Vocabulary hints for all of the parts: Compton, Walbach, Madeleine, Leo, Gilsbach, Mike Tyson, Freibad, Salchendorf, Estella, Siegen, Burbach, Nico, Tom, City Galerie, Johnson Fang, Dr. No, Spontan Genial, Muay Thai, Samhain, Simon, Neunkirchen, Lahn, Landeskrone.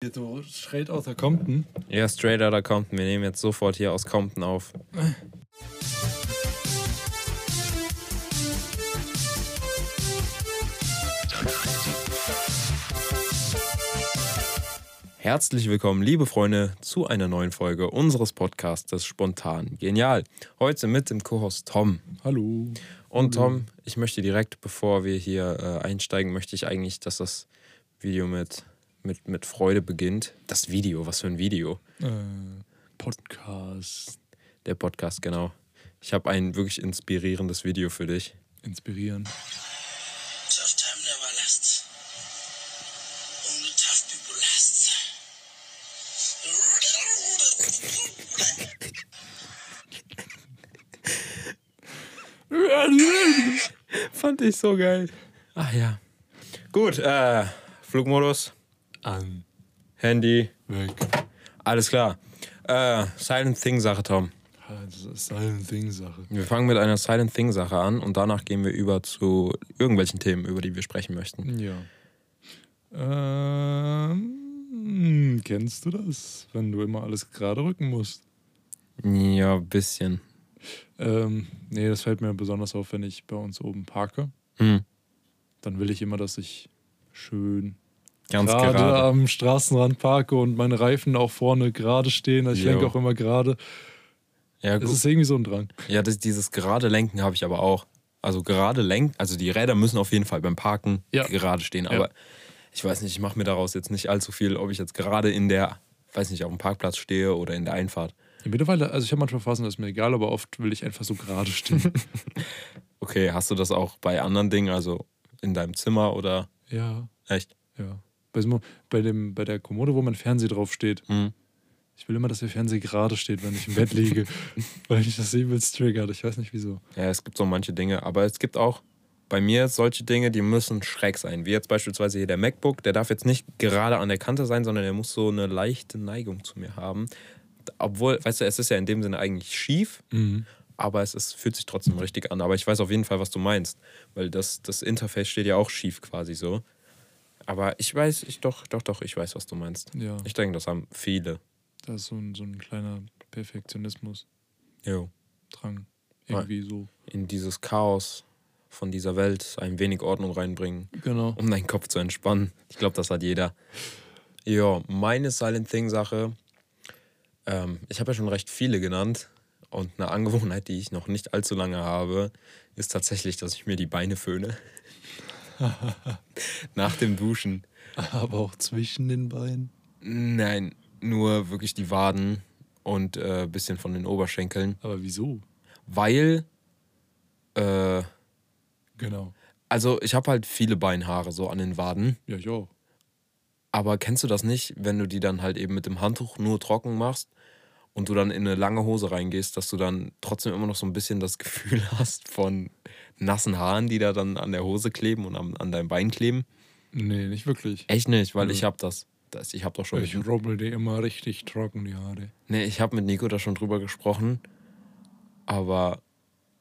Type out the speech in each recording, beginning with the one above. Hier so straight aus der Compton. Ja, straight out of Compton. Wir nehmen jetzt sofort hier aus Compton auf. Herzlich willkommen, liebe Freunde, zu einer neuen Folge unseres Podcastes Spontan Genial. Heute mit dem Co-Host Tom. Hallo. Und Tom, ich möchte direkt, bevor wir hier einsteigen, möchte ich eigentlich, dass das Video mit Freude beginnt. Das Video, was für ein Video? Podcast. Der Podcast, genau. Ich habe ein wirklich inspirierendes Video für dich. Inspirieren. Fand ich so geil. Ach ja. Gut, Flugmodus an. Handy weg. Alles klar. Silent Thing Sache, Tom. Silent Thing Sache. Wir fangen mit einer Silent Thing Sache an und danach gehen wir über zu irgendwelchen Themen, über die wir sprechen möchten. Ja. Kennst du das, wenn du immer alles gerade rücken musst? Ja, ein bisschen. Nee, das fällt mir besonders auf, wenn ich bei uns oben parke. Hm. Dann will ich immer, dass ich schön ganz gerade am Straßenrand parke und meine Reifen auch vorne gerade stehen. Also ich lenke auch immer gerade. Ja, das ist irgendwie so ein Drang. Ja, dieses gerade Lenken habe ich aber auch. Also gerade lenken, also die Räder müssen auf jeden Fall beim Parken gerade stehen. Aber ich weiß nicht, ich mache mir daraus jetzt nicht allzu viel, ob ich jetzt gerade in der, weiß nicht, auf dem Parkplatz stehe oder in der Einfahrt. Ja, mittlerweile, also ich habe manchmal Phasen, das ist mir egal, aber oft will ich einfach so gerade stehen. Okay, hast du das auch bei anderen Dingen, also in deinem Zimmer oder? Ja. Echt? Ja. Bei der Kommode, wo mein Fernseher drauf steht. Mhm. Ich will immer, dass der Fernseher gerade steht, wenn ich im Bett liege, weil ich das übelst triggert. Ich weiß nicht wieso. Ja, es gibt so manche Dinge, aber es gibt auch bei mir solche Dinge, die müssen schräg sein. Wie jetzt beispielsweise hier der MacBook, der darf jetzt nicht gerade an der Kante sein, sondern der muss so eine leichte Neigung zu mir haben. Obwohl, weißt du, es ist ja in dem Sinne eigentlich schief, aber es fühlt sich trotzdem richtig an. Aber ich weiß auf jeden Fall, was du meinst, weil das Interface steht ja auch schief quasi so. Aber ich weiß, ich weiß, was du meinst. Ja. Ich denke, das haben viele. Das ist so ein kleiner Perfektionismus. Jo. Drang. Irgendwie so. In dieses Chaos von dieser Welt ein wenig Ordnung reinbringen, genau, um deinen Kopf zu entspannen. Ich glaube, das hat jeder. Ja, meine Silent Thing-Sache. Ich habe ja schon recht viele genannt und eine Angewohnheit, die ich noch nicht allzu lange habe, ist tatsächlich, dass ich mir die Beine föhne. Nach dem Duschen. Aber auch zwischen den Beinen? Nein, nur wirklich die Waden und ein bisschen von den Oberschenkeln. Aber wieso? Weil, genau. Also ich habe halt viele Beinhaare so an den Waden. Ja, ich auch. Aber kennst du das nicht, wenn du die dann halt eben mit dem Handtuch nur trocken machst? Und du dann in eine lange Hose reingehst, dass du dann trotzdem immer noch so ein bisschen das Gefühl hast von nassen Haaren, die da dann an der Hose kleben und an deinem Bein kleben? Nee, nicht wirklich. Echt nicht, weil ich hab das. Ich hab doch schon... Ich rubbel dir immer richtig trocken die Haare. Nee, ich hab mit Nico da schon drüber gesprochen, aber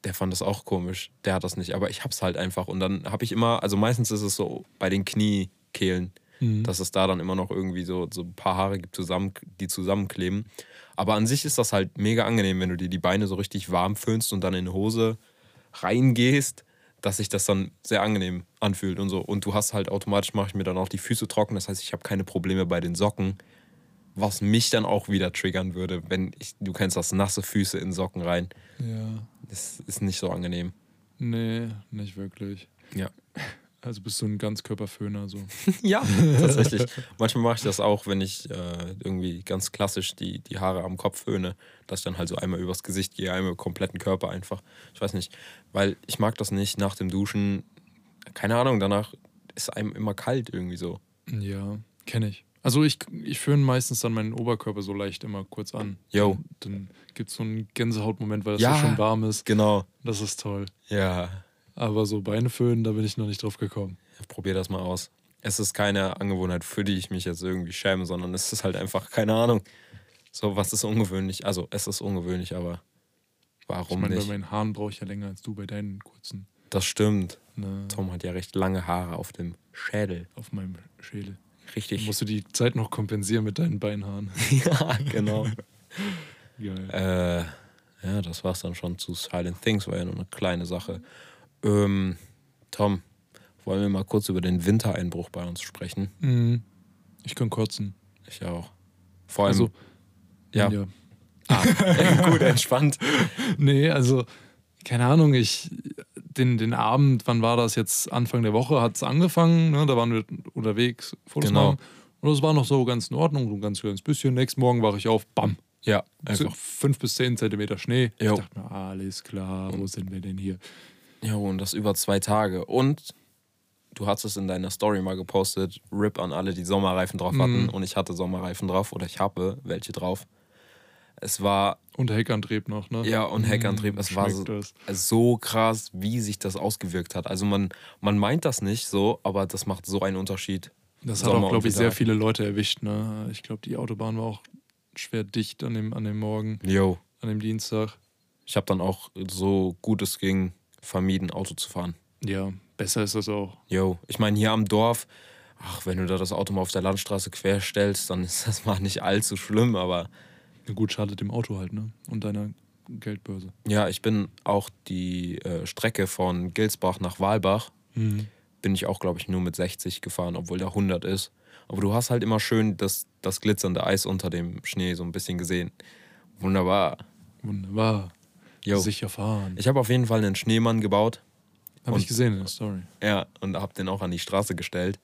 der fand das auch komisch. Der hat das nicht, aber ich hab's halt einfach. Und dann hab ich immer, also meistens ist es so bei den Kniekehlen, dass es da dann immer noch irgendwie so ein paar Haare gibt, die zusammenkleben. Aber an sich ist das halt mega angenehm, wenn du dir die Beine so richtig warm föhnst und dann in die Hose reingehst, dass sich das dann sehr angenehm anfühlt und so. Und du hast halt automatisch, mache ich mir dann auch die Füße trocken. Das heißt, ich habe keine Probleme bei den Socken, was mich dann auch wieder triggern würde, wenn du kennst das, nasse Füße in Socken rein. Ja. Das ist nicht so angenehm. Nee, nicht wirklich. Ja. Also bist du ein Ganzkörperföhner so. Ja, tatsächlich. Manchmal mache ich das auch, wenn ich irgendwie ganz klassisch die Haare am Kopf föhne, dass ich dann halt so einmal übers Gesicht gehe, einmal über den kompletten Körper einfach. Ich weiß nicht, weil ich mag das nicht nach dem Duschen. Keine Ahnung, danach ist einem immer kalt irgendwie so. Ja, kenne ich. Also ich föhne meistens dann meinen Oberkörper so leicht immer kurz an. Jo. Dann gibt es so einen Gänsehautmoment, weil es so schon warm ist. Genau. Das ist toll. Ja. Aber so Beine föhnen, da bin ich noch nicht drauf gekommen. Ich probier das mal aus. Es ist keine Angewohnheit, für die ich mich jetzt irgendwie schäme, sondern es ist halt einfach, keine Ahnung. So, was ist ungewöhnlich? Also, es ist ungewöhnlich, aber warum nicht? Ich meine, bei meinen Haaren brauche ich ja länger als du bei deinen kurzen. Das stimmt. Na. Tom hat ja recht lange Haare auf dem Schädel. Auf meinem Schädel. Richtig. Musst du die Zeit noch kompensieren mit deinen Beinhaaren. Ja, genau. Geil. Ja, das war's dann schon zu Silent Things, war ja nur eine kleine Sache. Tom, wollen wir mal kurz über den Wintereinbruch bei uns sprechen? Mhm. Ich kann kotzen. Ich auch. Vor allem. Also, ja. Ja. Ah, gut, entspannt. Nee, also, keine Ahnung, den Abend, wann war das jetzt? Anfang der Woche hat es angefangen, ne? Da waren wir unterwegs, Fotos machen. Und es war noch so ganz in Ordnung, so ein ganz kleines bisschen. Nächsten Morgen wache ich auf, bam. Ja, einfach 5 bis 10 Zentimeter Schnee. Jo. Ich dachte mir, alles klar, wo sind wir denn hier? Ja, und das über 2 Tage. Und du hast es in deiner Story mal gepostet, RIP an alle, die Sommerreifen drauf hatten. Und ich hatte Sommerreifen drauf, oder ich habe welche drauf. Es war... Und Heckantrieb noch, ne? Ja, und Heckantrieb. Es war so krass, wie sich das ausgewirkt hat. Also man meint das nicht so, aber das macht so einen Unterschied. Das hat auch, glaube ich, sehr viele Leute erwischt, ne? Ich glaube, die Autobahn war auch schwer dicht an dem Morgen. Jo. An dem Dienstag. Ich habe dann auch, so gut es ging, vermieden, Auto zu fahren. Ja, besser ist das auch. Jo, ich meine, hier am Dorf, wenn du da das Auto mal auf der Landstraße querstellst, dann ist das mal nicht allzu schlimm, aber... Gut, schadet dem Auto halt, ne? Und deiner Geldbörse. Ja, ich bin auch die Strecke von Gilsbach nach Walbach, bin ich auch, glaube ich, nur mit 60 gefahren, obwohl da 100 ist. Aber du hast halt immer schön das glitzernde Eis unter dem Schnee so ein bisschen gesehen. Wunderbar. Wunderbar. Yo. Sicher fahren. Ich habe auf jeden Fall einen Schneemann gebaut. Habe ich gesehen in der Story. Ja, und habe den auch an die Straße gestellt.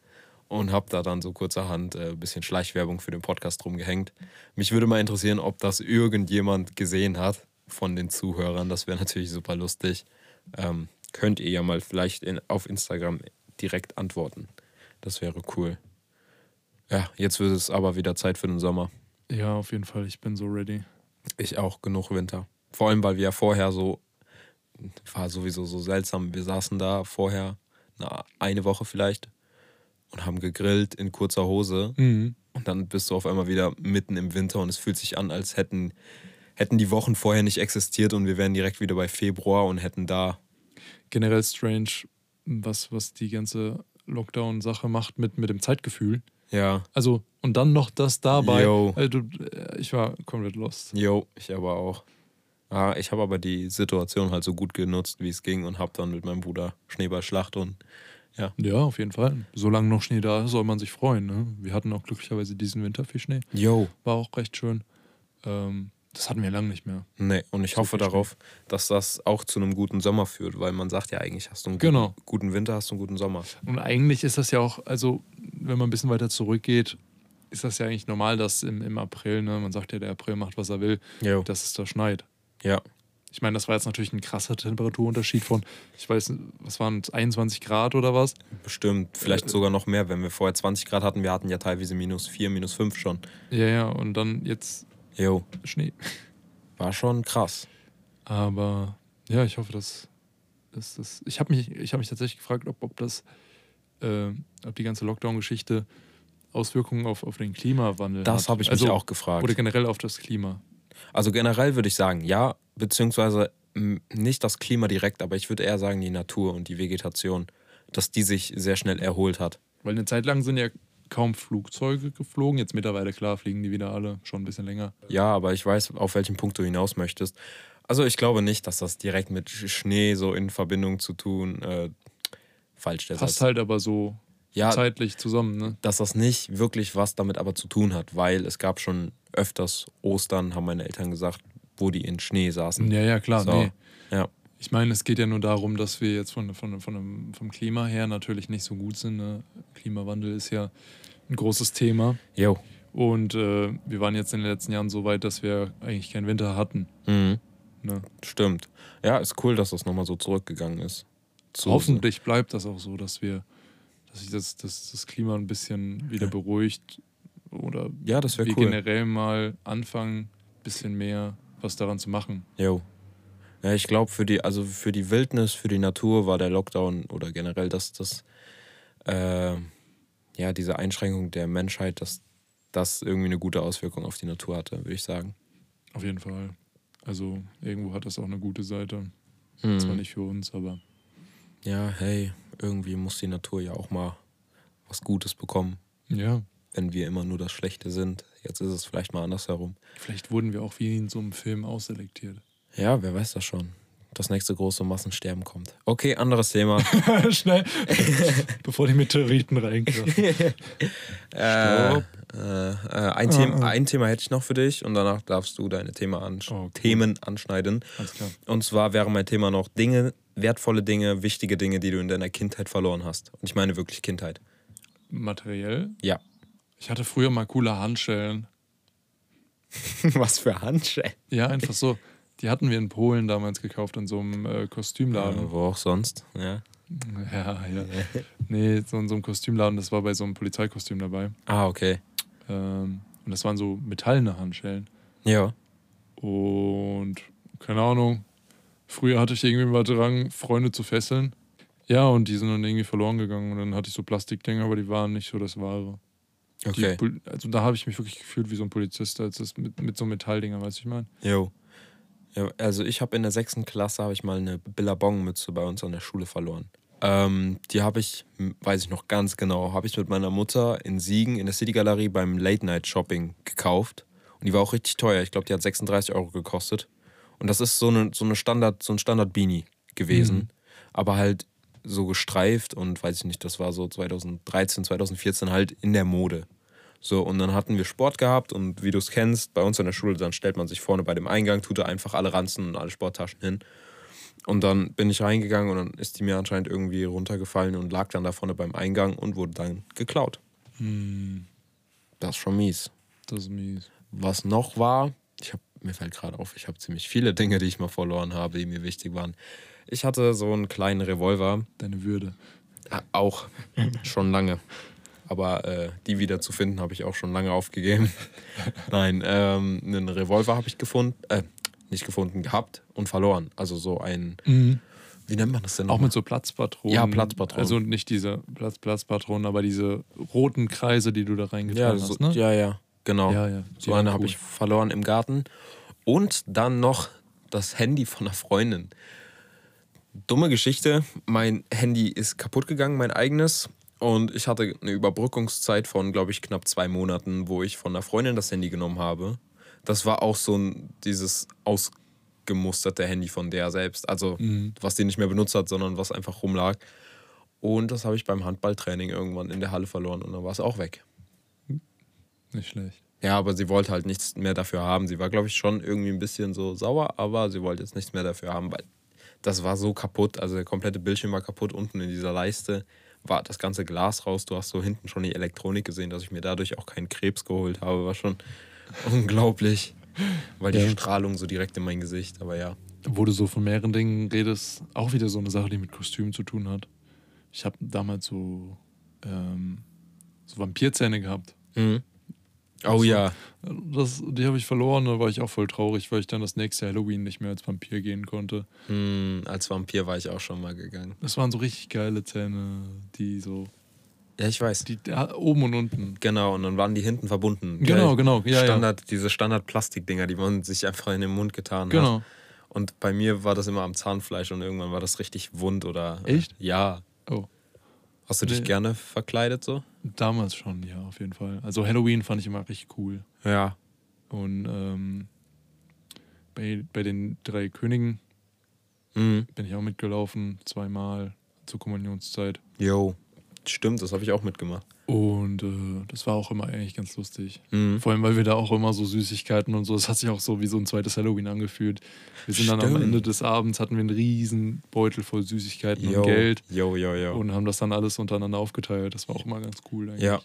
Und habe da dann so kurzerhand ein bisschen Schleichwerbung für den Podcast rumgehängt. Mich würde mal interessieren, ob das irgendjemand gesehen hat von den Zuhörern. Das wäre natürlich super lustig. Könnt ihr ja mal vielleicht auf Instagram direkt antworten. Das wäre cool. Ja, jetzt wird es aber wieder Zeit für den Sommer. Ja, auf jeden Fall. Ich bin so ready. Ich auch. Genug Winter. Vor allem, weil wir ja vorher so... War sowieso so seltsam. Wir saßen da vorher eine Woche vielleicht... Und haben gegrillt in kurzer Hose. Und dann bist du auf einmal wieder mitten im Winter. Und es fühlt sich an, als hätten die Wochen vorher nicht existiert. Und wir wären direkt wieder bei Februar und hätten da... Generell strange, was die ganze Lockdown-Sache macht mit dem Zeitgefühl. Ja. Also, und dann noch das dabei. Also, ich war komplett lost. Jo, ich aber auch. Ah, ich habe aber die Situation halt so gut genutzt, wie es ging. Und habe dann mit meinem Bruder Schneeballschlacht und... Ja, auf jeden Fall. Solange noch Schnee da ist, soll man sich freuen. Ne? Wir hatten auch glücklicherweise diesen Winter viel Schnee. Jo. War auch recht schön. Das hatten wir lange nicht mehr. Nee, und ich hoffe darauf, dass das auch zu einem guten Sommer führt, weil man sagt ja eigentlich, hast du einen guten Winter, hast du einen guten Sommer. Und eigentlich ist das ja auch, also wenn man ein bisschen weiter zurückgeht, ist das ja eigentlich normal, dass im April, ne, man sagt ja, der April macht, was er will, jo, dass es da schneit. Ja. Ich meine, das war jetzt natürlich ein krasser Temperaturunterschied von, ich weiß, was waren 21 Grad oder was? Bestimmt, vielleicht sogar noch mehr, wenn wir vorher 20 Grad hatten. Wir hatten ja teilweise -4, -5 schon. Ja, und dann jetzt Schnee. War schon krass. Aber ja, ich hoffe, dass ich hab mich tatsächlich gefragt, ob die ganze Lockdown-Geschichte Auswirkungen auf den Klimawandel hat. Das habe ich mich auch gefragt. Oder generell auf das Klima. Also generell würde ich sagen, ja, beziehungsweise nicht das Klima direkt, aber ich würde eher sagen die Natur und die Vegetation, dass die sich sehr schnell erholt hat. Weil eine Zeit lang sind ja kaum Flugzeuge geflogen, jetzt mittlerweile, klar, fliegen die wieder alle, schon ein bisschen länger. Ja, aber ich weiß, auf welchen Punkt du hinaus möchtest. Also ich glaube nicht, dass das direkt mit Schnee so in Verbindung zu tun, falsch ist. Passt halt aber so zeitlich zusammen, ne? Dass das nicht wirklich was damit aber zu tun hat, weil es gab schon öfters Ostern, haben meine Eltern gesagt, wo die in Schnee saßen. Ja, klar. So. Nee. Ja. Ich meine, es geht ja nur darum, dass wir jetzt vom Klima her natürlich nicht so gut sind. Ne? Klimawandel ist ja ein großes Thema. Jo. Und wir waren jetzt in den letzten Jahren so weit, dass wir eigentlich keinen Winter hatten. Mhm. Ne? Stimmt. Ja, ist cool, dass das nochmal so zurückgegangen ist. Hoffentlich bleibt das auch so, dass sich das Klima ein bisschen wieder beruhigt. Oder das wäre cool. Generell mal anfangen, ein bisschen mehr was daran zu machen. Jo. Ja, ich glaube, für die Wildnis, für die Natur war der Lockdown oder generell diese Einschränkung der Menschheit, dass das irgendwie eine gute Auswirkung auf die Natur hatte, würde ich sagen. Auf jeden Fall. Also irgendwo hat das auch eine gute Seite. Zwar nicht für uns, aber... Ja, hey, irgendwie muss die Natur ja auch mal was Gutes bekommen. Ja, wenn wir immer nur das Schlechte sind. Jetzt ist es vielleicht mal andersherum. Vielleicht wurden wir auch wie in so einem Film ausselektiert. Ja, wer weiß das schon. Das nächste große Massensterben kommt. Okay, anderes Thema. Schnell, bevor die Meteoriten reingreifen. Ein Thema hätte ich noch für dich und danach darfst du deine Themen anschneiden. Alles klar. Und zwar wäre mein Thema noch Dinge, wertvolle Dinge, wichtige Dinge, die du in deiner Kindheit verloren hast. Und ich meine wirklich Kindheit. Materiell? Ja. Ich hatte früher mal coole Handschellen. Was für Handschellen? Ja, einfach so. Die hatten wir in Polen damals gekauft, in so einem Kostümladen. Ja, wo auch sonst, ja. Ja. Nee, so in so einem Kostümladen, das war bei so einem Polizeikostüm dabei. Ah, okay. Und das waren so metallene Handschellen. Ja. Und, keine Ahnung, früher hatte ich irgendwie mal Drang, Freunde zu fesseln. Ja, und die sind dann irgendwie verloren gegangen. Und dann hatte ich so Plastikdinger, aber die waren nicht so das Wahre. Okay. Also da habe ich mich wirklich gefühlt wie so ein Polizist, als das mit so Metalldinger, weißt du, ich meine? Jo. Ja, also ich habe in der 6. Klasse habe ich mal eine Billabong-Mütze bei uns an der Schule verloren. Die habe ich, weiß ich noch ganz genau, habe ich mit meiner Mutter in Siegen in der City Galerie beim Late-Night-Shopping gekauft. Und die war auch richtig teuer. Ich glaube, die hat 36 € gekostet. Und das ist so ein Standard-Beanie gewesen. Mhm. Aber halt so gestreift und weiß ich nicht, das war so 2013, 2014 halt in der Mode. So, und dann hatten wir Sport gehabt und wie du es kennst, bei uns in der Schule, dann stellt man sich vorne bei dem Eingang, tut da einfach alle Ranzen und alle Sporttaschen hin. Und dann bin ich reingegangen und dann ist die mir anscheinend irgendwie runtergefallen und lag dann da vorne beim Eingang und wurde dann geklaut. Hm. Das ist schon mies. Das ist mies. Was noch war, mir fällt gerade auf, ich habe ziemlich viele Dinge, die ich mal verloren habe, die mir wichtig waren. Ich hatte so einen kleinen Revolver. Deine Würde. Auch. Schon lange. Aber die wieder zu finden, habe ich auch schon lange aufgegeben. Nein, einen Revolver habe ich nicht gefunden gehabt und verloren. Also so ein, wie nennt man das denn? Auch mit so Platzpatronen. Ja, Platzpatronen. Also nicht diese Platzpatronen, aber diese roten Kreise, die du da reingetan hast, ne? Ja, genau. Ja, so eine habe ich verloren im Garten. Und dann noch das Handy von einer Freundin. Dumme Geschichte, mein Handy ist kaputt gegangen, mein eigenes. Und ich hatte eine Überbrückungszeit von, glaube ich, knapp 2 Monaten, wo ich von einer Freundin das Handy genommen habe. Das war auch so dieses ausgemusterte Handy von der selbst. Also, was die nicht mehr benutzt hat, sondern was einfach rumlag. Und das habe ich beim Handballtraining irgendwann in der Halle verloren. Und dann war es auch weg. Nicht schlecht. Ja, aber sie wollte halt nichts mehr dafür haben. Sie war, glaube ich, schon irgendwie ein bisschen so sauer, aber sie wollte jetzt nichts mehr dafür haben, weil das war so kaputt. Also, der komplette Bildschirm war kaputt unten in dieser Leiste. War das ganze Glas raus, du hast so hinten schon die Elektronik gesehen, dass ich mir dadurch auch keinen Krebs geholt habe, war schon unglaublich, weil die Strahlung so direkt in mein Gesicht, aber ja. Wo du so von mehreren Dingen redest, auch wieder so eine Sache, die mit Kostümen zu tun hat. Ich habe damals so Vampirzähne gehabt. Mhm. Oh also, ja. Die habe ich verloren, da war ich auch voll traurig, weil ich dann das nächste Halloween nicht mehr als Vampir gehen konnte. Als Vampir war ich auch schon mal gegangen. Das waren so richtig geile Zähne, die so... Ja, ich weiß. Die oben und unten. Genau, und dann waren die hinten verbunden. Genau. Ja, Standard. Diese Standard-Plastik-Dinger, die man sich einfach in den Mund getan hat. Und bei mir war das immer am Zahnfleisch und irgendwann war das richtig wund oder... Echt? Ja. Oh. Hast du dich gerne verkleidet so? Damals schon, ja, auf jeden Fall. Also Halloween fand ich immer richtig cool. Ja. Und bei den 3 Königen bin ich auch mitgelaufen, 2-mal zur Kommunionszeit. Jo, stimmt, das habe ich auch mitgemacht. Und das war auch immer eigentlich ganz lustig. Vor allem, weil wir da auch immer so Süßigkeiten und so, das hat sich auch so wie so ein zweites Halloween angefühlt. Wir sind dann am Ende des Abends, hatten wir einen riesen Beutel voll Süßigkeiten und Geld. Und haben das dann alles untereinander aufgeteilt. Das war auch immer ganz cool eigentlich. Ja,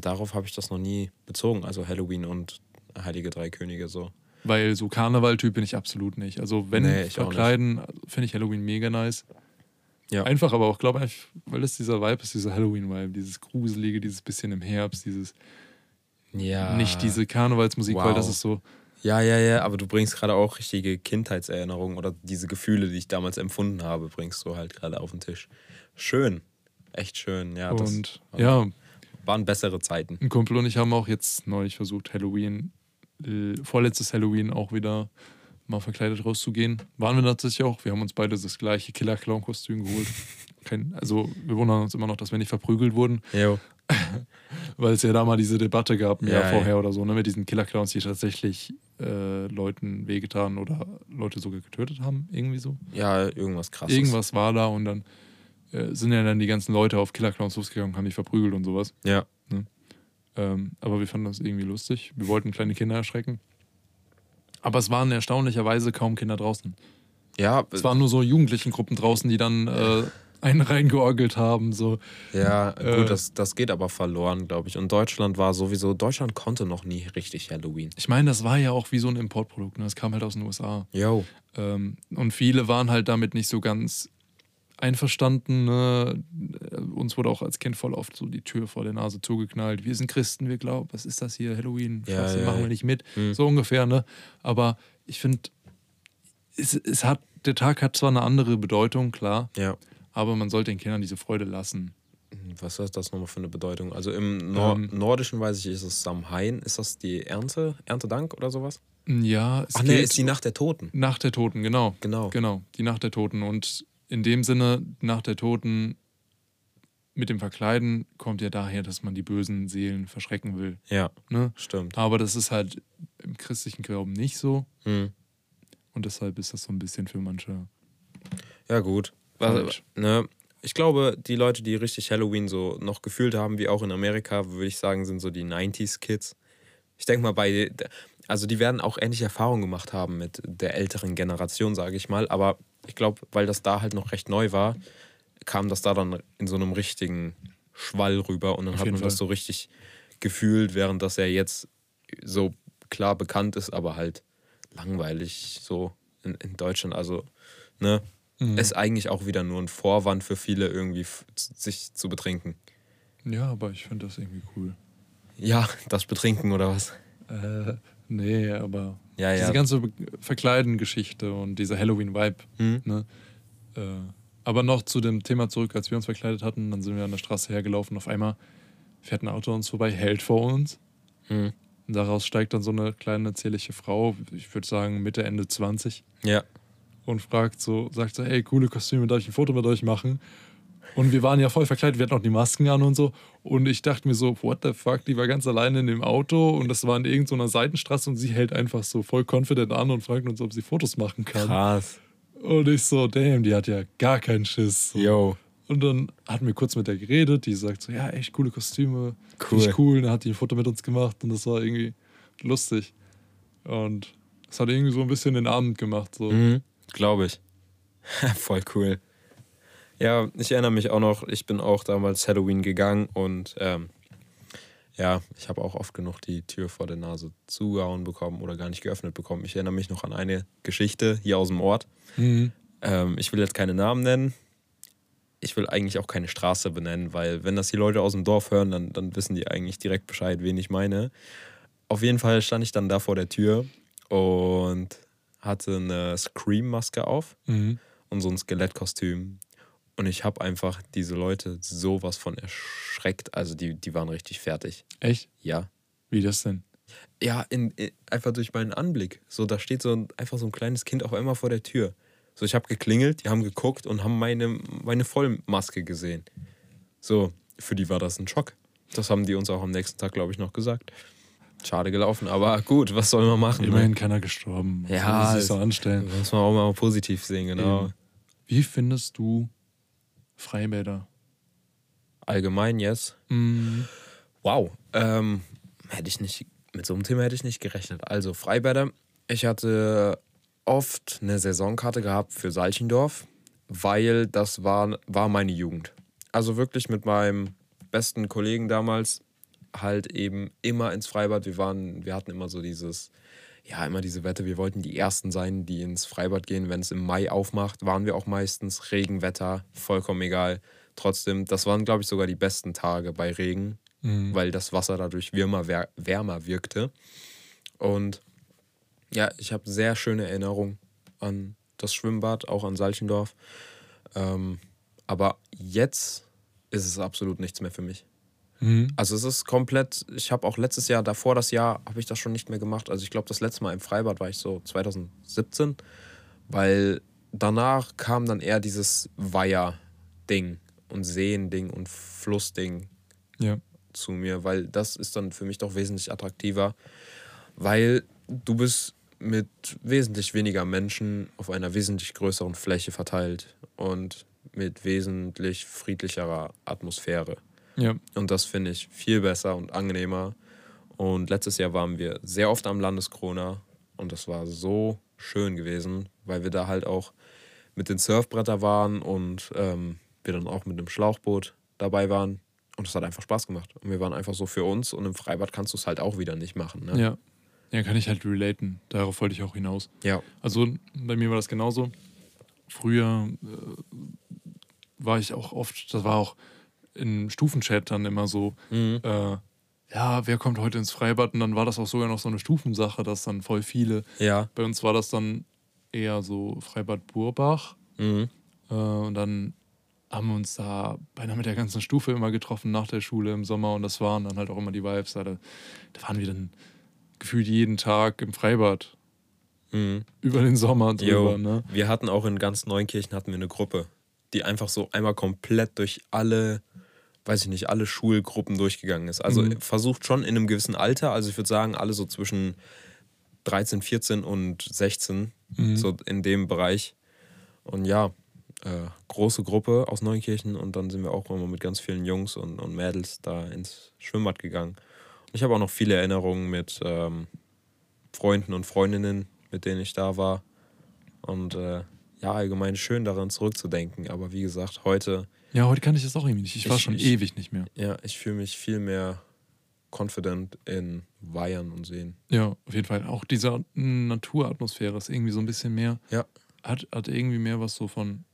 darauf habe ich das noch nie bezogen. Also Halloween und Heilige 3 Könige so. Weil so Karneval-Typ bin ich absolut nicht. Also wenn verkleiden, finde ich Halloween mega nice. Ja. Einfach, aber auch, glaube ich, weil das dieser Vibe ist, dieser Halloween-Vibe, dieses Gruselige, dieses bisschen im Herbst, dieses nicht diese Karnevalsmusik, weil das ist so... Ja, aber du bringst gerade auch richtige Kindheitserinnerungen oder diese Gefühle, die ich damals empfunden habe, bringst du halt gerade auf den Tisch. Schön, echt schön, ja. Und das waren bessere Zeiten. Ein Kumpel und ich haben auch jetzt neulich versucht, Halloween, vorletztes Halloween auch wieder... mal verkleidet rauszugehen. Waren wir tatsächlich auch. Wir haben uns beide das gleiche Killer-Clown-Kostüm geholt. Wir wundern uns immer noch, dass wir nicht verprügelt wurden. Jo. Weil es ja da mal diese Debatte gab, ein Jahr vorher oder so, ne, mit diesen Killer-Clowns, die tatsächlich Leuten wehgetan oder Leute sogar getötet haben, irgendwie so. Ja, irgendwas Krasses. Irgendwas war da und dann sind ja dann die ganzen Leute auf Killer-Clowns losgegangen und haben die verprügelt und sowas. Ja. Ne? Aber wir fanden das irgendwie lustig. Wir wollten kleine Kinder erschrecken. Aber es waren erstaunlicherweise kaum Kinder draußen. Ja. Es waren nur so Jugendlichengruppen draußen, die dann einen reingeorgelt haben. So. Ja, gut, das geht aber verloren, glaube ich. Und Deutschland konnte noch nie richtig Halloween. Ich meine, das war ja auch wie so ein Importprodukt. Ne? Das kam halt aus den USA. Jo. Und viele waren halt damit nicht so ganz einverstanden. Ne? Uns wurde auch als Kind voll oft so die Tür vor der Nase zugeknallt. Wir sind Christen, wir glauben, was ist das hier? Halloween, Scheiße, machen wir nicht mit. Mhm. So ungefähr, ne? Aber ich finde, der Tag hat zwar eine andere Bedeutung, klar, ja, aber man sollte den Kindern diese Freude lassen. Was heißt das nochmal für eine Bedeutung? Also im Nordischen, weiß ich, ist es Samhain. Ist das die Erntedank oder sowas? Ja. Ist die Nacht der Toten. Nacht der Toten, genau. Die Nacht der Toten. Und in dem Sinne, Nacht der Toten mit dem Verkleiden kommt ja daher, dass man die bösen Seelen verschrecken will. Ja, ne? Stimmt. Aber das ist halt im christlichen Glauben nicht so. Hm. Und deshalb ist das so ein bisschen für manche... Ja, gut. Also, ne, ich glaube, die Leute, die richtig Halloween so noch gefühlt haben, wie auch in Amerika, würde ich sagen, sind so die 90s-Kids. Ich denke mal, die werden auch ähnliche Erfahrungen gemacht haben mit der älteren Generation, sage ich mal. Aber ich glaube, weil das da halt noch recht neu war, kam das da dann in so einem richtigen Schwall rüber. Und dann hat man das so richtig gefühlt, während das ja jetzt so klar bekannt ist, aber halt langweilig so in Deutschland. Also, ne? Mhm. Ist eigentlich auch wieder nur ein Vorwand für viele, irgendwie sich zu betrinken. Ja, aber ich finde das irgendwie cool. Ja, das Betrinken oder was? Nee, aber ja, diese ganze Verkleiden-Geschichte und dieser Halloween-Vibe. Mhm. Ne? Aber noch zu dem Thema zurück, als wir uns verkleidet hatten, dann sind wir an der Straße hergelaufen. Auf einmal fährt ein Auto uns vorbei, hält vor uns. Mhm. Und daraus steigt dann so eine kleine zierliche Frau, ich würde sagen Mitte, Ende 20. Ja. Und sagt so, ey, coole Kostüme, darf ich ein Foto mit euch machen? Und wir waren ja voll verkleidet, wir hatten auch die Masken an und so. Und ich dachte mir so, what the fuck, die war ganz alleine in dem Auto und das war in irgendeiner Seitenstraße und sie hält einfach so voll confident an und fragt uns, ob sie Fotos machen kann. Krass. Und ich so, damn, die hat ja gar keinen Schiss. Yo. Und dann hatten wir kurz mit der geredet, die sagt so, ja, echt coole Kostüme, cool. Und dann hat die ein Foto mit uns gemacht und das war irgendwie lustig. Und das hat irgendwie so ein bisschen den Abend gemacht, so. Mhm. Glaube ich. Voll cool. Ja, ich erinnere mich auch noch, ich bin auch damals Halloween gegangen und ich habe auch oft genug die Tür vor der Nase zugehauen bekommen oder gar nicht geöffnet bekommen. Ich erinnere mich noch an eine Geschichte hier aus dem Ort. Mhm. Ich will jetzt keine Namen nennen. Ich will eigentlich auch keine Straße benennen, weil wenn das die Leute aus dem Dorf hören, dann wissen die eigentlich direkt Bescheid, wen ich meine. Auf jeden Fall stand ich dann da vor der Tür und hatte eine Scream-Maske auf und so ein Skelettkostüm. Und ich habe einfach diese Leute sowas von erschreckt. Also die waren richtig fertig. Echt? Ja. Wie das denn? Ja, einfach durch meinen Anblick. So, da steht einfach so ein kleines Kind auf einmal vor der Tür. So, ich habe geklingelt, die haben geguckt und haben meine Vollmaske gesehen. So, für die war das ein Schock. Das haben die uns auch am nächsten Tag, glaube ich, noch gesagt. Schade gelaufen, aber gut, was soll man machen? Immerhin keiner gestorben. Was soll man sich so anstellen? Muss man auch mal positiv sehen, genau. Wie findest du Freibäder? Allgemein, yes. Mm. Wow. Mit so einem Thema hätte ich nicht gerechnet. Also Freibäder, ich hatte oft eine Saisonkarte gehabt für Salchendorf, weil das war meine Jugend. Also wirklich mit meinem besten Kollegen damals, halt eben immer ins Freibad. Wir hatten immer so immer diese Wette, wir wollten die Ersten sein, die ins Freibad gehen, wenn es im Mai aufmacht, waren wir auch meistens. Regenwetter, vollkommen egal. Trotzdem, das waren, glaube ich, sogar die besten Tage bei Regen, weil das Wasser dadurch wärmer wirkte. Und ja, ich habe sehr schöne Erinnerungen an das Schwimmbad, auch an Salchendorf. Aber jetzt ist es absolut nichts mehr für mich. Also es ist komplett, ich habe auch letztes Jahr, davor das Jahr, habe ich das schon nicht mehr gemacht. Also ich glaube, das letzte Mal im Freibad war ich so 2017, weil danach kam dann eher dieses Weiher-Ding und Seen-Ding und Fluss-Ding. Ja. zu mir, weil das ist dann für mich doch wesentlich attraktiver, weil du bist mit wesentlich weniger Menschen auf einer wesentlich größeren Fläche verteilt und mit wesentlich friedlicherer Atmosphäre. Ja. Und das finde ich viel besser und angenehmer. Und letztes Jahr waren wir sehr oft am Landeskrone und das war so schön gewesen, weil wir da halt auch mit den Surfbrettern waren und wir dann auch mit einem Schlauchboot dabei waren. Und es hat einfach Spaß gemacht. Und wir waren einfach so für uns. Und im Freibad kannst du es halt auch wieder nicht machen. Ne? Ja. Ja, kann ich halt relaten. Darauf wollte ich auch hinaus. Ja. Also bei mir war das genauso. Früher war ich auch oft, das war auch in Stufenchat dann immer so, ja, wer kommt heute ins Freibad? Und dann war das auch sogar noch so eine Stufensache, dass dann voll viele. Ja. Bei uns war das dann eher so Freibad Burbach. Mhm. Und dann haben wir uns da beinahe mit der ganzen Stufe immer getroffen nach der Schule im Sommer. Und das waren dann halt auch immer die Vibes. Da waren wir dann gefühlt jeden Tag im Freibad. Mhm. Über den Sommer drüber. Ne? Wir hatten auch in ganz Neunkirchen hatten wir eine Gruppe, die einfach so einmal komplett durch alle, weiß ich nicht, alle Schulgruppen durchgegangen ist. Also versucht schon in einem gewissen Alter, also ich würde sagen, alle so zwischen 13, 14 und 16, so in dem Bereich. Und ja, große Gruppe aus Neunkirchen und dann sind wir auch immer mit ganz vielen Jungs und Mädels da ins Schwimmbad gegangen. Ich habe auch noch viele Erinnerungen mit Freunden und Freundinnen, mit denen ich da war. Und ja, allgemein schön daran zurückzudenken. Aber wie gesagt, heute... Ja, heute kann ich das auch irgendwie nicht. Ich war schon ewig nicht mehr. Ja, ich fühle mich viel mehr confident in Weihern und Seen. Ja, auf jeden Fall. Auch diese Naturatmosphäre ist irgendwie so ein bisschen mehr... Ja. Hat irgendwie mehr was so von...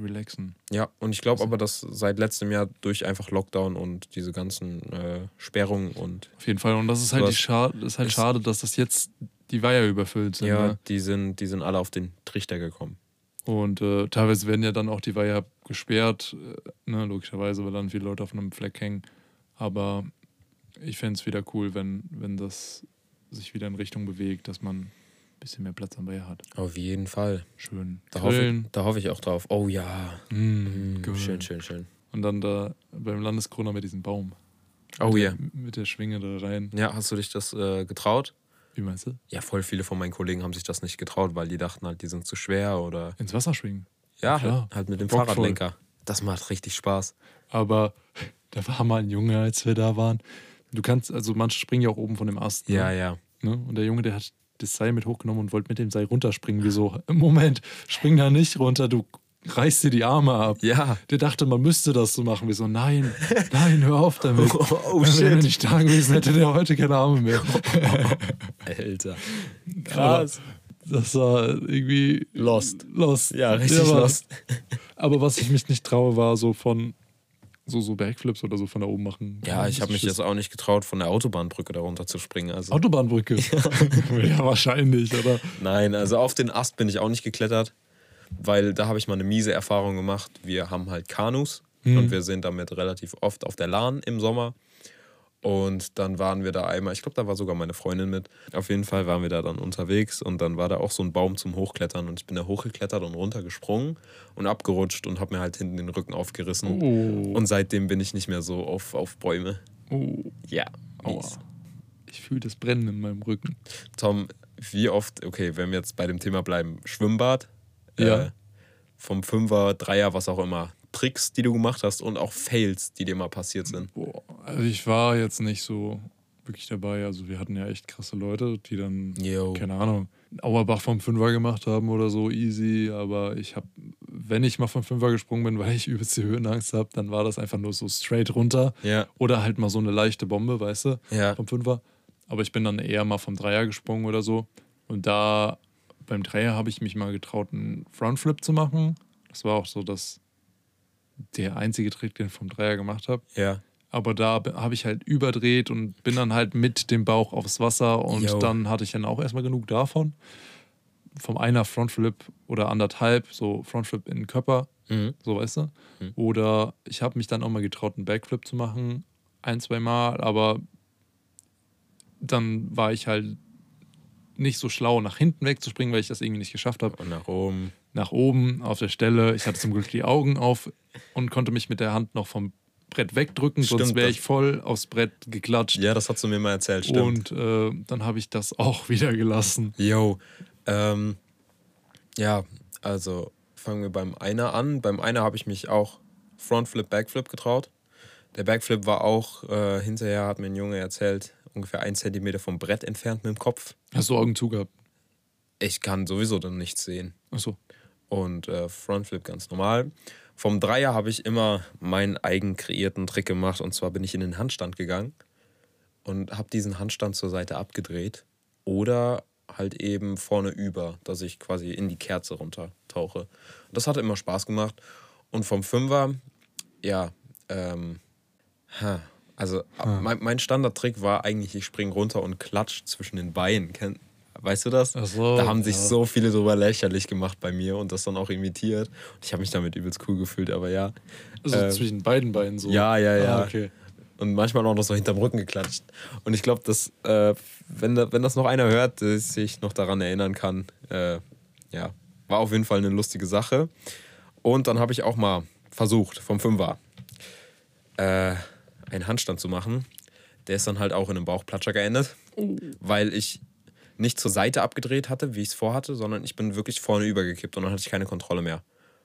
relaxen. Ja, und ich glaube aber, dass seit letztem Jahr durch einfach Lockdown und diese ganzen Sperrungen und... Auf jeden Fall. Und das ist halt, schade, dass das jetzt die Weiher überfüllt sind. Ja, ne? die sind alle auf den Trichter gekommen. Und teilweise werden ja dann auch die Weiher gesperrt, ne, logischerweise, weil dann viele Leute auf einem Fleck hängen. Aber ich fände es wieder cool, wenn das sich wieder in Richtung bewegt, dass man... bisschen mehr Platz am Weiher hat. Auf jeden Fall. Schön. Da hoffe ich auch drauf. Oh ja. Schön. Und dann da beim Landeskrone mit diesem Baum. Oh ja. Yeah. Mit der Schwinge da rein. Ja, hast du dich das getraut? Wie meinst du? Ja, voll viele von meinen Kollegen haben sich das nicht getraut, weil die dachten halt, die sind zu schwer oder... Ins Wasser schwingen. Ja, klar. Halt mit dem Fahrradlenker. Das macht richtig Spaß. Aber da war mal ein Junge, als wir da waren. Du kannst, also manche springen ja auch oben von dem Ast. Ne? Ja. Ne? Und der Junge, der hat das Seil mit hochgenommen und wollte mit dem Seil runterspringen. Wieso? Moment, spring da nicht runter, du reißt dir die Arme ab. Ja. Der dachte, man müsste das so machen. Wieso? Nein, hör auf damit. Oh shit. Wenn er nicht da gewesen hätte, der heute keine Arme mehr. Alter. Krass. Aber das war irgendwie... Lost. Ja, richtig lost. Aber was ich mich nicht traue, war so von... So Backflips oder so von da oben machen. Ja, ich habe mich jetzt auch nicht getraut, von der Autobahnbrücke da runter zu springen. Also. Autobahnbrücke? Ja, wahrscheinlich, oder? Nein, also auf den Ast bin ich auch nicht geklettert, weil da habe ich mal eine miese Erfahrung gemacht. Wir haben halt Kanus und wir sind damit relativ oft auf der Lahn im Sommer. Und dann waren wir da einmal, ich glaube, da war sogar meine Freundin mit. Auf jeden Fall waren wir da dann unterwegs und dann war da auch so ein Baum zum Hochklettern und ich bin da hochgeklettert und runtergesprungen und abgerutscht und habe mir halt hinten den Rücken aufgerissen. Oh. Und seitdem bin ich nicht mehr so auf Bäume. Oh. Ja. Aua. Ich fühle das Brennen in meinem Rücken. Tom, wie oft, okay, wenn wir jetzt bei dem Thema bleiben, Schwimmbad, ja. Vom Fünfer, Dreier, was auch immer, Tricks, die du gemacht hast und auch Fails, die dir mal passiert sind. Boah, also ich war jetzt nicht so wirklich dabei. Also wir hatten ja echt krasse Leute, die dann, keine Ahnung, Auerbach vom Fünfer gemacht haben oder so, easy. Aber ich habe, wenn ich mal vom Fünfer gesprungen bin, weil ich übelst die Höhenangst habe, dann war das einfach nur so straight runter. Ja. Oder halt mal so eine leichte Bombe, weißt du, vom Fünfer. Aber ich bin dann eher mal vom Dreier gesprungen oder so. Und da beim Dreier habe ich mich mal getraut, einen Frontflip zu machen. Das war auch so das... der einzige Trick, den ich vom Dreier gemacht habe. Ja. Aber da habe ich halt überdreht und bin dann halt mit dem Bauch aufs Wasser und dann hatte ich dann auch erstmal genug davon. Vom einer Frontflip oder anderthalb, so Frontflip in den Körper, so weißt du. Mhm. Oder ich habe mich dann auch mal getraut, einen Backflip zu machen, 1-2 Mal, aber dann war ich halt nicht so schlau, nach hinten wegzuspringen, weil ich das irgendwie nicht geschafft habe. Und nach oben. Nach oben, auf der Stelle. Ich hatte zum Glück die Augen auf und konnte mich mit der Hand noch vom Brett wegdrücken, stimmt, sonst wäre ich voll aufs Brett geklatscht. Ja, das hast du mir mal erzählt, stimmt. Und dann habe ich das auch wieder gelassen. Yo, ja, also fangen wir beim Einer an. Beim Einer habe ich mich auch Frontflip, Backflip getraut. Der Backflip war auch, hinterher hat mir ein Junge erzählt, ungefähr 1 Zentimeter vom Brett entfernt mit dem Kopf. Hast du Augen zu gehabt? Ich kann sowieso dann nichts sehen. Ach so. Und Frontflip ganz normal. Vom Dreier habe ich immer meinen eigen kreierten Trick gemacht. Und zwar bin ich in den Handstand gegangen und habe diesen Handstand zur Seite abgedreht. Oder halt eben vorne über, dass ich quasi in die Kerze runter tauche. Das hat immer Spaß gemacht. Und vom Fünfer, ja, also mein Standardtrick war eigentlich, ich springe runter und klatsche zwischen den Beinen. Weißt du das? Ach so, da haben sich so viele drüber lächerlich gemacht bei mir und das dann auch imitiert. Und ich habe mich damit übelst cool gefühlt, aber ja. Also zwischen beiden Beinen so? Ja. Ah, okay. Und manchmal auch noch so hinterm Rücken geklatscht. Und ich glaube, dass, wenn das noch einer hört, der sich noch daran erinnern kann, ja, war auf jeden Fall eine lustige Sache. Und dann habe ich auch mal versucht, vom Fünfer, einen Handstand zu machen. Der ist dann halt auch in einem Bauchplatscher geendet, weil ich nicht zur Seite abgedreht hatte, wie ich es vorhatte, sondern ich bin wirklich vorne übergekippt und dann hatte ich keine Kontrolle mehr.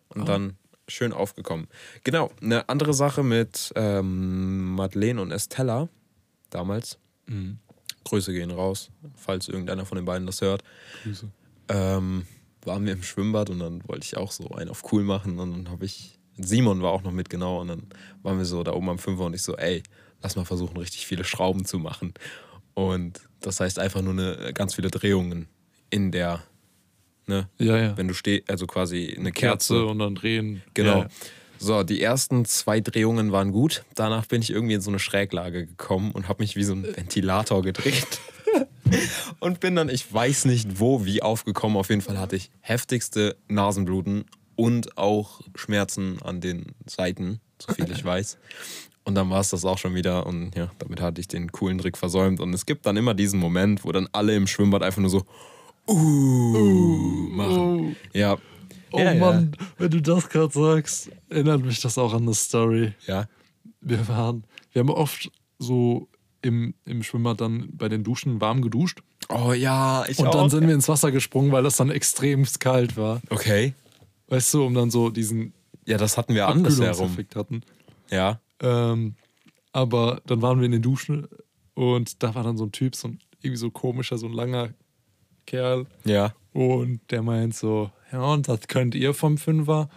Und dann schön aufgekommen. Genau, eine andere Sache mit Madeleine und Estella damals. Mhm. Grüße gehen raus, falls irgendeiner von den beiden das hört. Grüße. Waren wir im Schwimmbad und dann wollte ich auch so einen auf cool machen und dann habe ich, Simon war auch noch mit, genau, und dann waren wir so da oben am Fünfer und ich so, ey, lass mal versuchen, richtig viele Schrauben zu machen. Und das heißt einfach nur ganz viele Drehungen in der, ne? Ja, ja. Wenn du stehst, also quasi eine Kerze und dann drehen. Genau. Ja, ja. So, die ersten 2 Drehungen waren gut. Danach bin ich irgendwie in so eine Schräglage gekommen und habe mich wie so ein Ventilator gedreht. Und bin dann, ich weiß nicht wo, wie aufgekommen. Auf jeden Fall hatte ich heftigste Nasenbluten und auch Schmerzen an den Seiten, soviel ich weiß. Und dann war es das auch schon wieder und ja, damit hatte ich den coolen Trick versäumt. Und es gibt dann immer diesen Moment, wo dann alle im Schwimmbad einfach nur so machen. Ja. Oh ja, Mann, ja. Wenn du das gerade sagst, erinnert mich das auch an eine Story. Ja. Wir haben oft so im Schwimmbad dann bei den Duschen warm geduscht. Oh ja, ich auch. Und dann sind wir ins Wasser gesprungen, weil das dann extremst kalt war. Okay. Weißt du, um dann so diesen... Ja, das hatten wir andersherum. Ja. Aber dann waren wir in den Duschen und da war dann so ein Typ, so ein irgendwie so komischer, so ein langer Kerl. Ja. Und der meint so, ja, und das könnt ihr vom Fünfer.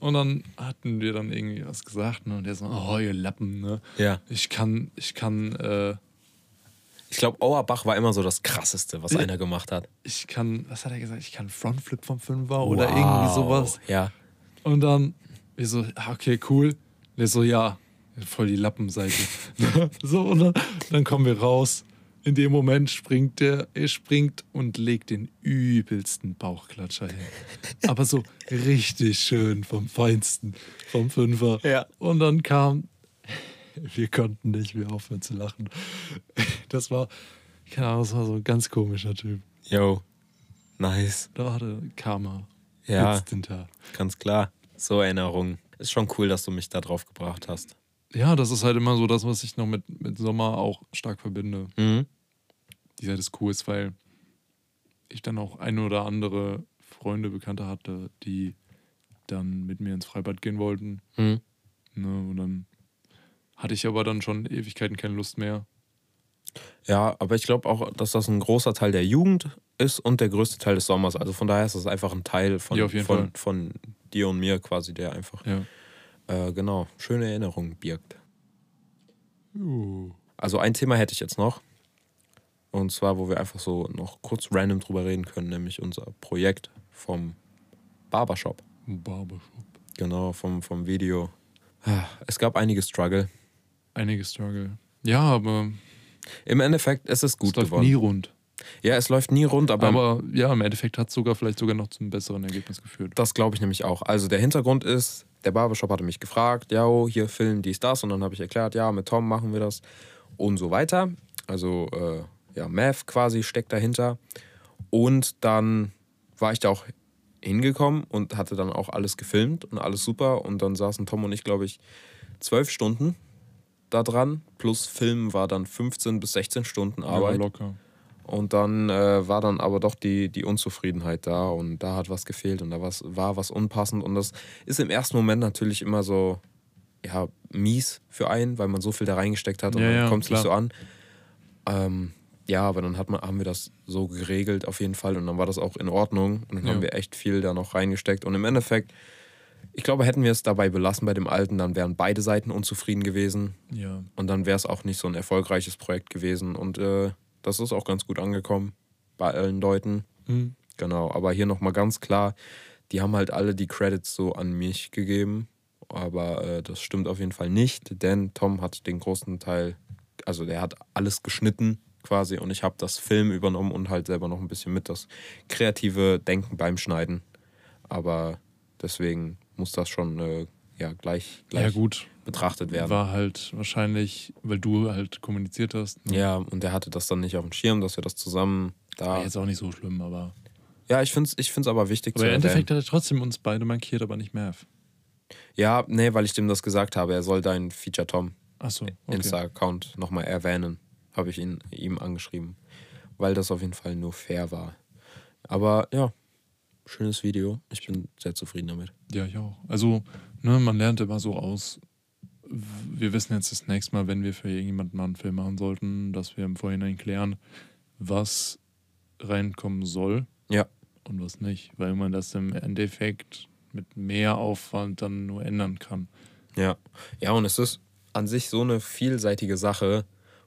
Und dann hatten wir dann irgendwie was gesagt, ne? Und der so, oh, ihr Lappen, ne? Ja. Ich glaube, Auerbach war immer so das Krasseste, was einer gemacht hat. Was hat er gesagt? Ich kann Frontflip vom Fünfer oder irgendwie sowas. Ja. Und dann, wir so, okay, cool. Der so, ja, voll die Lappenseite. So, und dann kommen wir raus. In dem Moment springt er und legt den übelsten Bauchklatscher hin. Aber so richtig schön vom Feinsten, vom Fünfer. Ja. Und dann wir konnten nicht mehr aufhören zu lachen. Das war, keine Ahnung, das war so ein ganz komischer Typ. Yo, nice. Da hatte Karma. Ja, ganz klar. So Erinnerungen. Ist schon cool, dass du mich da drauf gebracht hast. Ja, das ist halt immer so das, was ich noch mit Sommer auch stark verbinde. Mhm. Die Zeit ist cool, weil ich dann auch ein oder andere Freunde, Bekannte hatte, die dann mit mir ins Freibad gehen wollten. Mhm. Ne, und dann hatte ich aber dann schon Ewigkeiten keine Lust mehr. Ja, aber ich glaube auch, dass das ein großer Teil der Jugend ist und der größte Teil des Sommers. Also von daher ist das einfach ein Teil von dir und mir quasi, der einfach genau, schöne Erinnerungen birgt. Also ein Thema hätte ich jetzt noch. Und zwar, wo wir einfach so noch kurz random drüber reden können, nämlich unser Projekt vom Barbershop. Genau, vom Video. Es gab einige Struggle. Ja, aber... Im Endeffekt ist es gut geworden. Es läuft nie rund. Ja, es läuft nie rund, aber ja, im Endeffekt hat es vielleicht sogar noch zum besseren Ergebnis geführt. Das glaube ich nämlich auch. Also der Hintergrund ist, der Barbershop hatte mich gefragt, ja, hier Film, dies, das. Und dann habe ich erklärt, ja, mit Tom machen wir das und so weiter. Also, ja, Math quasi steckt dahinter. Und dann war ich da auch hingekommen und hatte dann auch alles gefilmt und alles super. Und dann saßen Tom und ich, glaube ich, 12 Stunden da dran, plus Film war dann 15 bis 16 Stunden Arbeit. Ja, locker. Und dann war dann aber doch die Unzufriedenheit da und da hat was gefehlt und da war was unpassend. Und das ist im ersten Moment natürlich immer so, ja, mies für einen, weil man so viel da reingesteckt hat und ja, dann kommt es nicht so an. Ja, aber dann haben wir das so geregelt auf jeden Fall und dann war das auch in Ordnung und dann haben wir echt viel da noch reingesteckt. Und im Endeffekt, ich glaube, hätten wir es dabei belassen bei dem Alten, dann wären beide Seiten unzufrieden gewesen. Ja. Und dann wäre es auch nicht so ein erfolgreiches Projekt gewesen. Und das ist auch ganz gut angekommen bei allen Leuten. Mhm. Genau, aber hier nochmal ganz klar, die haben halt alle die Credits so an mich gegeben. Aber das stimmt auf jeden Fall nicht, denn Tom hat den großen Teil, also der hat alles geschnitten quasi und ich habe das Film übernommen und halt selber noch ein bisschen mit das kreative Denken beim Schneiden. Aber deswegen muss das schon gleich betrachtet werden. War halt wahrscheinlich, weil du halt kommuniziert hast. Ne? Ja, und der hatte das dann nicht auf dem Schirm, dass wir das zusammen da... War jetzt auch nicht so schlimm, aber... Ja, ich find's aber wichtig zu erwähnen. Aber im Endeffekt hat er trotzdem uns beide markiert, aber nicht mehr. Ja, nee, weil ich dem das gesagt habe, er soll deinen Feature Tom Insta-Account nochmal erwähnen. Habe ich ihm angeschrieben, weil das auf jeden Fall nur fair war. Aber ja, schönes Video. Ich bin sehr zufrieden damit. Ja, ich auch. Also, ne, man lernt immer so aus. Wir wissen jetzt das nächste Mal, wenn wir für irgendjemanden mal einen Film machen sollten, dass wir im Vorhinein klären, was reinkommen soll und was nicht. Weil man das im Endeffekt mit mehr Aufwand dann nur ändern kann. Ja. Ja, und es ist an sich so eine vielseitige Sache,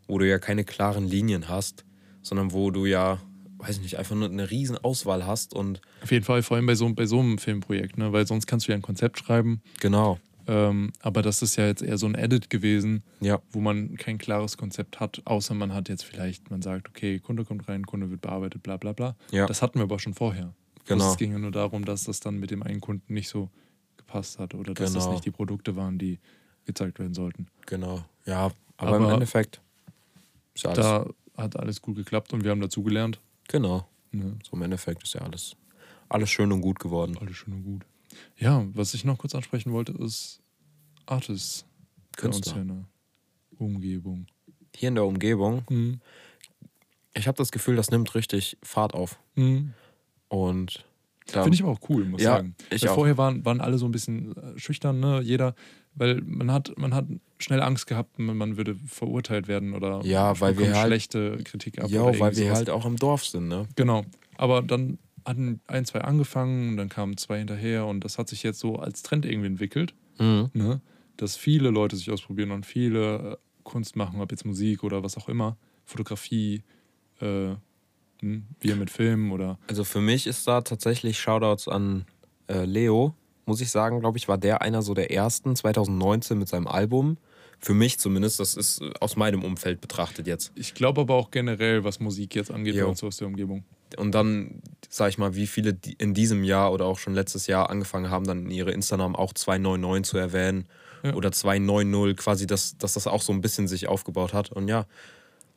wo du ja keine klaren Linien hast, sondern wo du ja, weiß ich nicht, einfach nur eine riesen Auswahl hast. Und auf jeden Fall, vor allem bei so einem Filmprojekt, ne? Weil sonst kannst du ja ein Konzept schreiben. Genau. Aber das ist ja jetzt eher so ein Edit gewesen, wo man kein klares Konzept hat, außer man hat jetzt vielleicht, man sagt, okay, Kunde kommt rein, Kunde wird bearbeitet, bla bla bla. Ja. Das hatten wir aber schon vorher. Genau. Es ging ja nur darum, dass das dann mit dem einen Kunden nicht so gepasst hat oder dass das nicht die Produkte waren, die gezeigt werden sollten. Genau, ja. Aber im Endeffekt... Da hat alles gut geklappt und wir haben dazugelernt. Genau. Ja. So im Endeffekt ist ja alles schön und gut geworden. Alles schön und gut. Ja, was ich noch kurz ansprechen wollte, ist Artists. Künstler. Bei uns in der Umgebung. Hier in der Umgebung? Mhm. Ich habe das Gefühl, das nimmt richtig Fahrt auf. Mhm. Und finde ich aber auch cool, muss ich sagen. Weil vorher waren alle so ein bisschen schüchtern, ne? Jeder, weil man hat schnell Angst gehabt, man würde verurteilt werden oder weil wir halt schlechte Kritik ab. Ja, weil wir halt auch im Dorf sind, ne? Genau. Aber dann hatten 1, 2 angefangen und dann kamen 2 hinterher und das hat sich jetzt so als Trend irgendwie entwickelt, ne? Dass viele Leute sich ausprobieren und viele Kunst machen, ob jetzt Musik oder was auch immer, Fotografie, wir mit Filmen oder... Also für mich ist da tatsächlich Shoutouts an Leo, muss ich sagen, glaube ich, war der einer so der ersten 2019 mit seinem Album. Für mich zumindest, das ist aus meinem Umfeld betrachtet jetzt. Ich glaube aber auch generell, was Musik jetzt angeht, bei uns aus der Umgebung. Und dann, sag ich mal, wie viele die in diesem Jahr oder auch schon letztes Jahr angefangen haben, dann ihre Insta-Namen auch 299 zu erwähnen oder 290, quasi, dass das auch so ein bisschen sich aufgebaut hat. Und ja,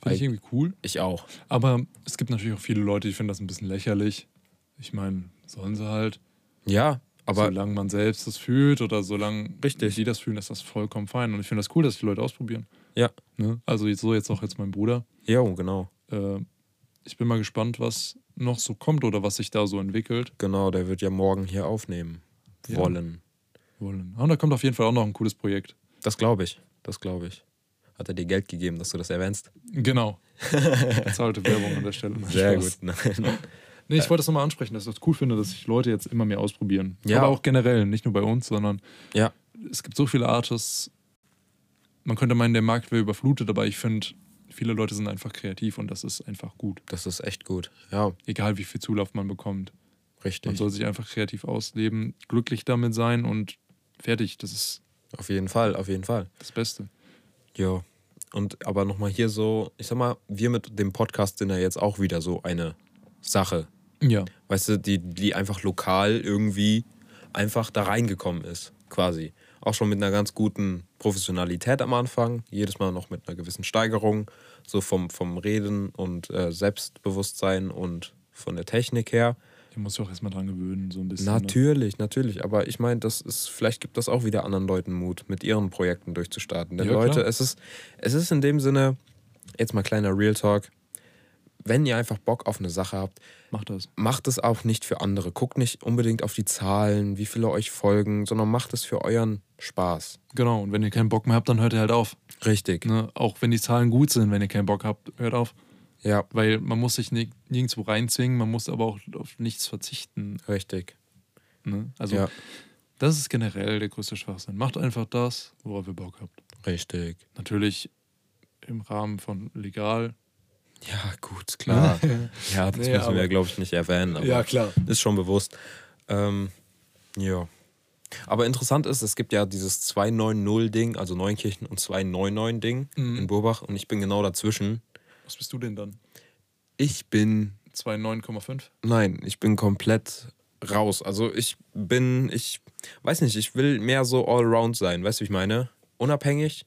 finde ich irgendwie cool. Ich auch. Aber es gibt natürlich auch viele Leute, die finden das ein bisschen lächerlich. Ich meine, sollen sie halt. Ja, aber... Solange man selbst das fühlt oder solange die das fühlen, ist das vollkommen fein. Und ich finde das cool, dass die Leute ausprobieren. Ja. Ne? Also so jetzt auch mein Bruder. Ja, genau. Ich bin mal gespannt, was noch so kommt oder was sich da so entwickelt. Genau, der wird ja morgen hier aufnehmen. Ja. Wollen. Und da kommt auf jeden Fall auch noch ein cooles Projekt. Das glaube ich. Hat er dir Geld gegeben, dass du das erwähnst? Genau. Bezahlte Werbung an der Stelle. Sehr gut. Nein. Nee, ich wollte das nochmal ansprechen, dass ich das cool finde, dass sich Leute jetzt immer mehr ausprobieren. Ja. Aber auch generell, nicht nur bei uns, sondern es gibt so viele Artists. Man könnte meinen, der Markt wäre überflutet, aber ich finde, viele Leute sind einfach kreativ und das ist einfach gut. Das ist echt gut, ja. Egal, wie viel Zulauf man bekommt. Richtig. Man soll sich einfach kreativ ausleben, glücklich damit sein und fertig. Das ist auf jeden Fall das Beste. Ja. Und aber nochmal hier so, ich sag mal, wir mit dem Podcast sind ja jetzt auch wieder so eine Sache. Ja. Weißt du, die einfach lokal irgendwie einfach da reingekommen ist, quasi. Auch schon mit einer ganz guten Professionalität am Anfang, jedes Mal noch mit einer gewissen Steigerung, so vom Reden und Selbstbewusstsein und von der Technik her. Ich muss ja auch erstmal dran gewöhnen, so ein bisschen. Natürlich, ne? Natürlich. Aber ich meine, das ist, vielleicht gibt das auch wieder anderen Leuten Mut, mit ihren Projekten durchzustarten. Denn ja, Leute, es ist in dem Sinne, jetzt mal kleiner Real Talk, wenn ihr einfach Bock auf eine Sache habt, macht es auch nicht für andere. Guckt nicht unbedingt auf die Zahlen, wie viele euch folgen, sondern macht es für euren Spaß. Genau, und wenn ihr keinen Bock mehr habt, dann hört ihr halt auf. Richtig. Ne? Auch wenn die Zahlen gut sind, wenn ihr keinen Bock habt, hört auf. Ja. Weil man muss sich nirgendwo reinzwingen, man muss aber auch auf nichts verzichten. Richtig. Ne? Also ja. Das ist generell der größte Schwachsinn. Macht einfach das, worauf ihr Bock habt. Richtig. Natürlich im Rahmen von legal. Ja, gut, klar. Ja, das müssen wir, glaube ich, nicht erwähnen. Aber ja, klar. Ist schon bewusst. Ja. Aber interessant ist, es gibt ja dieses 290-Ding, also Neunkirchen und 299-Ding in Burbach. Und ich bin genau dazwischen. Was bist du denn dann? Ich bin... 2,9,5? Nein, ich bin komplett raus. Also ich weiß nicht, ich will mehr so allround sein. Weißt du, wie ich meine? Unabhängig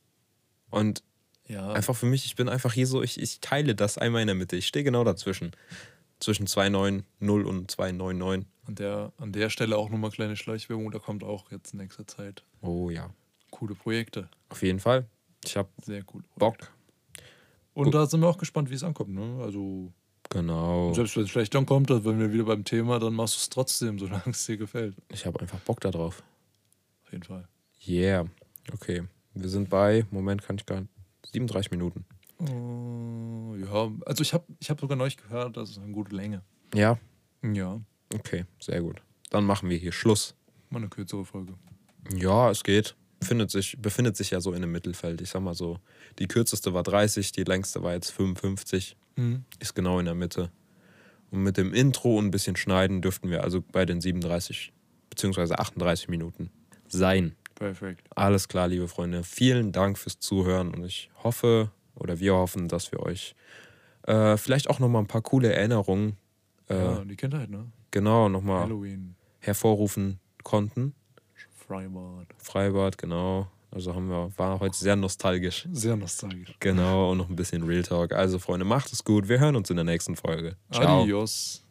und ja. Einfach für mich, ich bin einfach hier so, ich teile das einmal in der Mitte. Ich stehe genau dazwischen. Zwischen 2,90 und 2,99. An der Stelle auch nochmal kleine Schleichwerbung, da kommt auch jetzt in nächster Zeit. Oh ja. Coole Projekte. Auf jeden Fall. Ich habe sehr cool Bock. Und da sind wir auch gespannt, wie es ankommt, ne? Also genau. Selbst wenn es schlecht dann kommt, wenn wir wieder beim Thema, dann machst du es trotzdem, solange es dir gefällt. Ich habe einfach Bock da drauf. Auf jeden Fall. Yeah. Okay. Wir sind bei, Moment, kann ich gar nicht, 37 Minuten. Oh, ja, also ich hab sogar neulich gehört, das ist eine gute Länge. Ja? Ja. Okay, sehr gut. Dann machen wir hier Schluss. Mal eine kürzere Folge. Ja, es geht. Befindet sich ja so in dem Mittelfeld. Ich sag mal so, die kürzeste war 30, die längste war jetzt 55. Ist genau in der Mitte. Und mit dem Intro und ein bisschen Schneiden dürften wir also bei den 37 bzw. 38 Minuten sein. Perfekt. Alles klar, liebe Freunde. Vielen Dank fürs Zuhören und ich hoffe, oder wir hoffen, dass wir euch vielleicht auch nochmal ein paar coole Erinnerungen die Kindheit, ne? Genau, nochmal hervorrufen konnten. Freibad, genau. Also waren heute sehr nostalgisch. Sehr nostalgisch. Genau, und noch ein bisschen Real Talk. Also Freunde, macht es gut. Wir hören uns in der nächsten Folge. Ciao. Adios.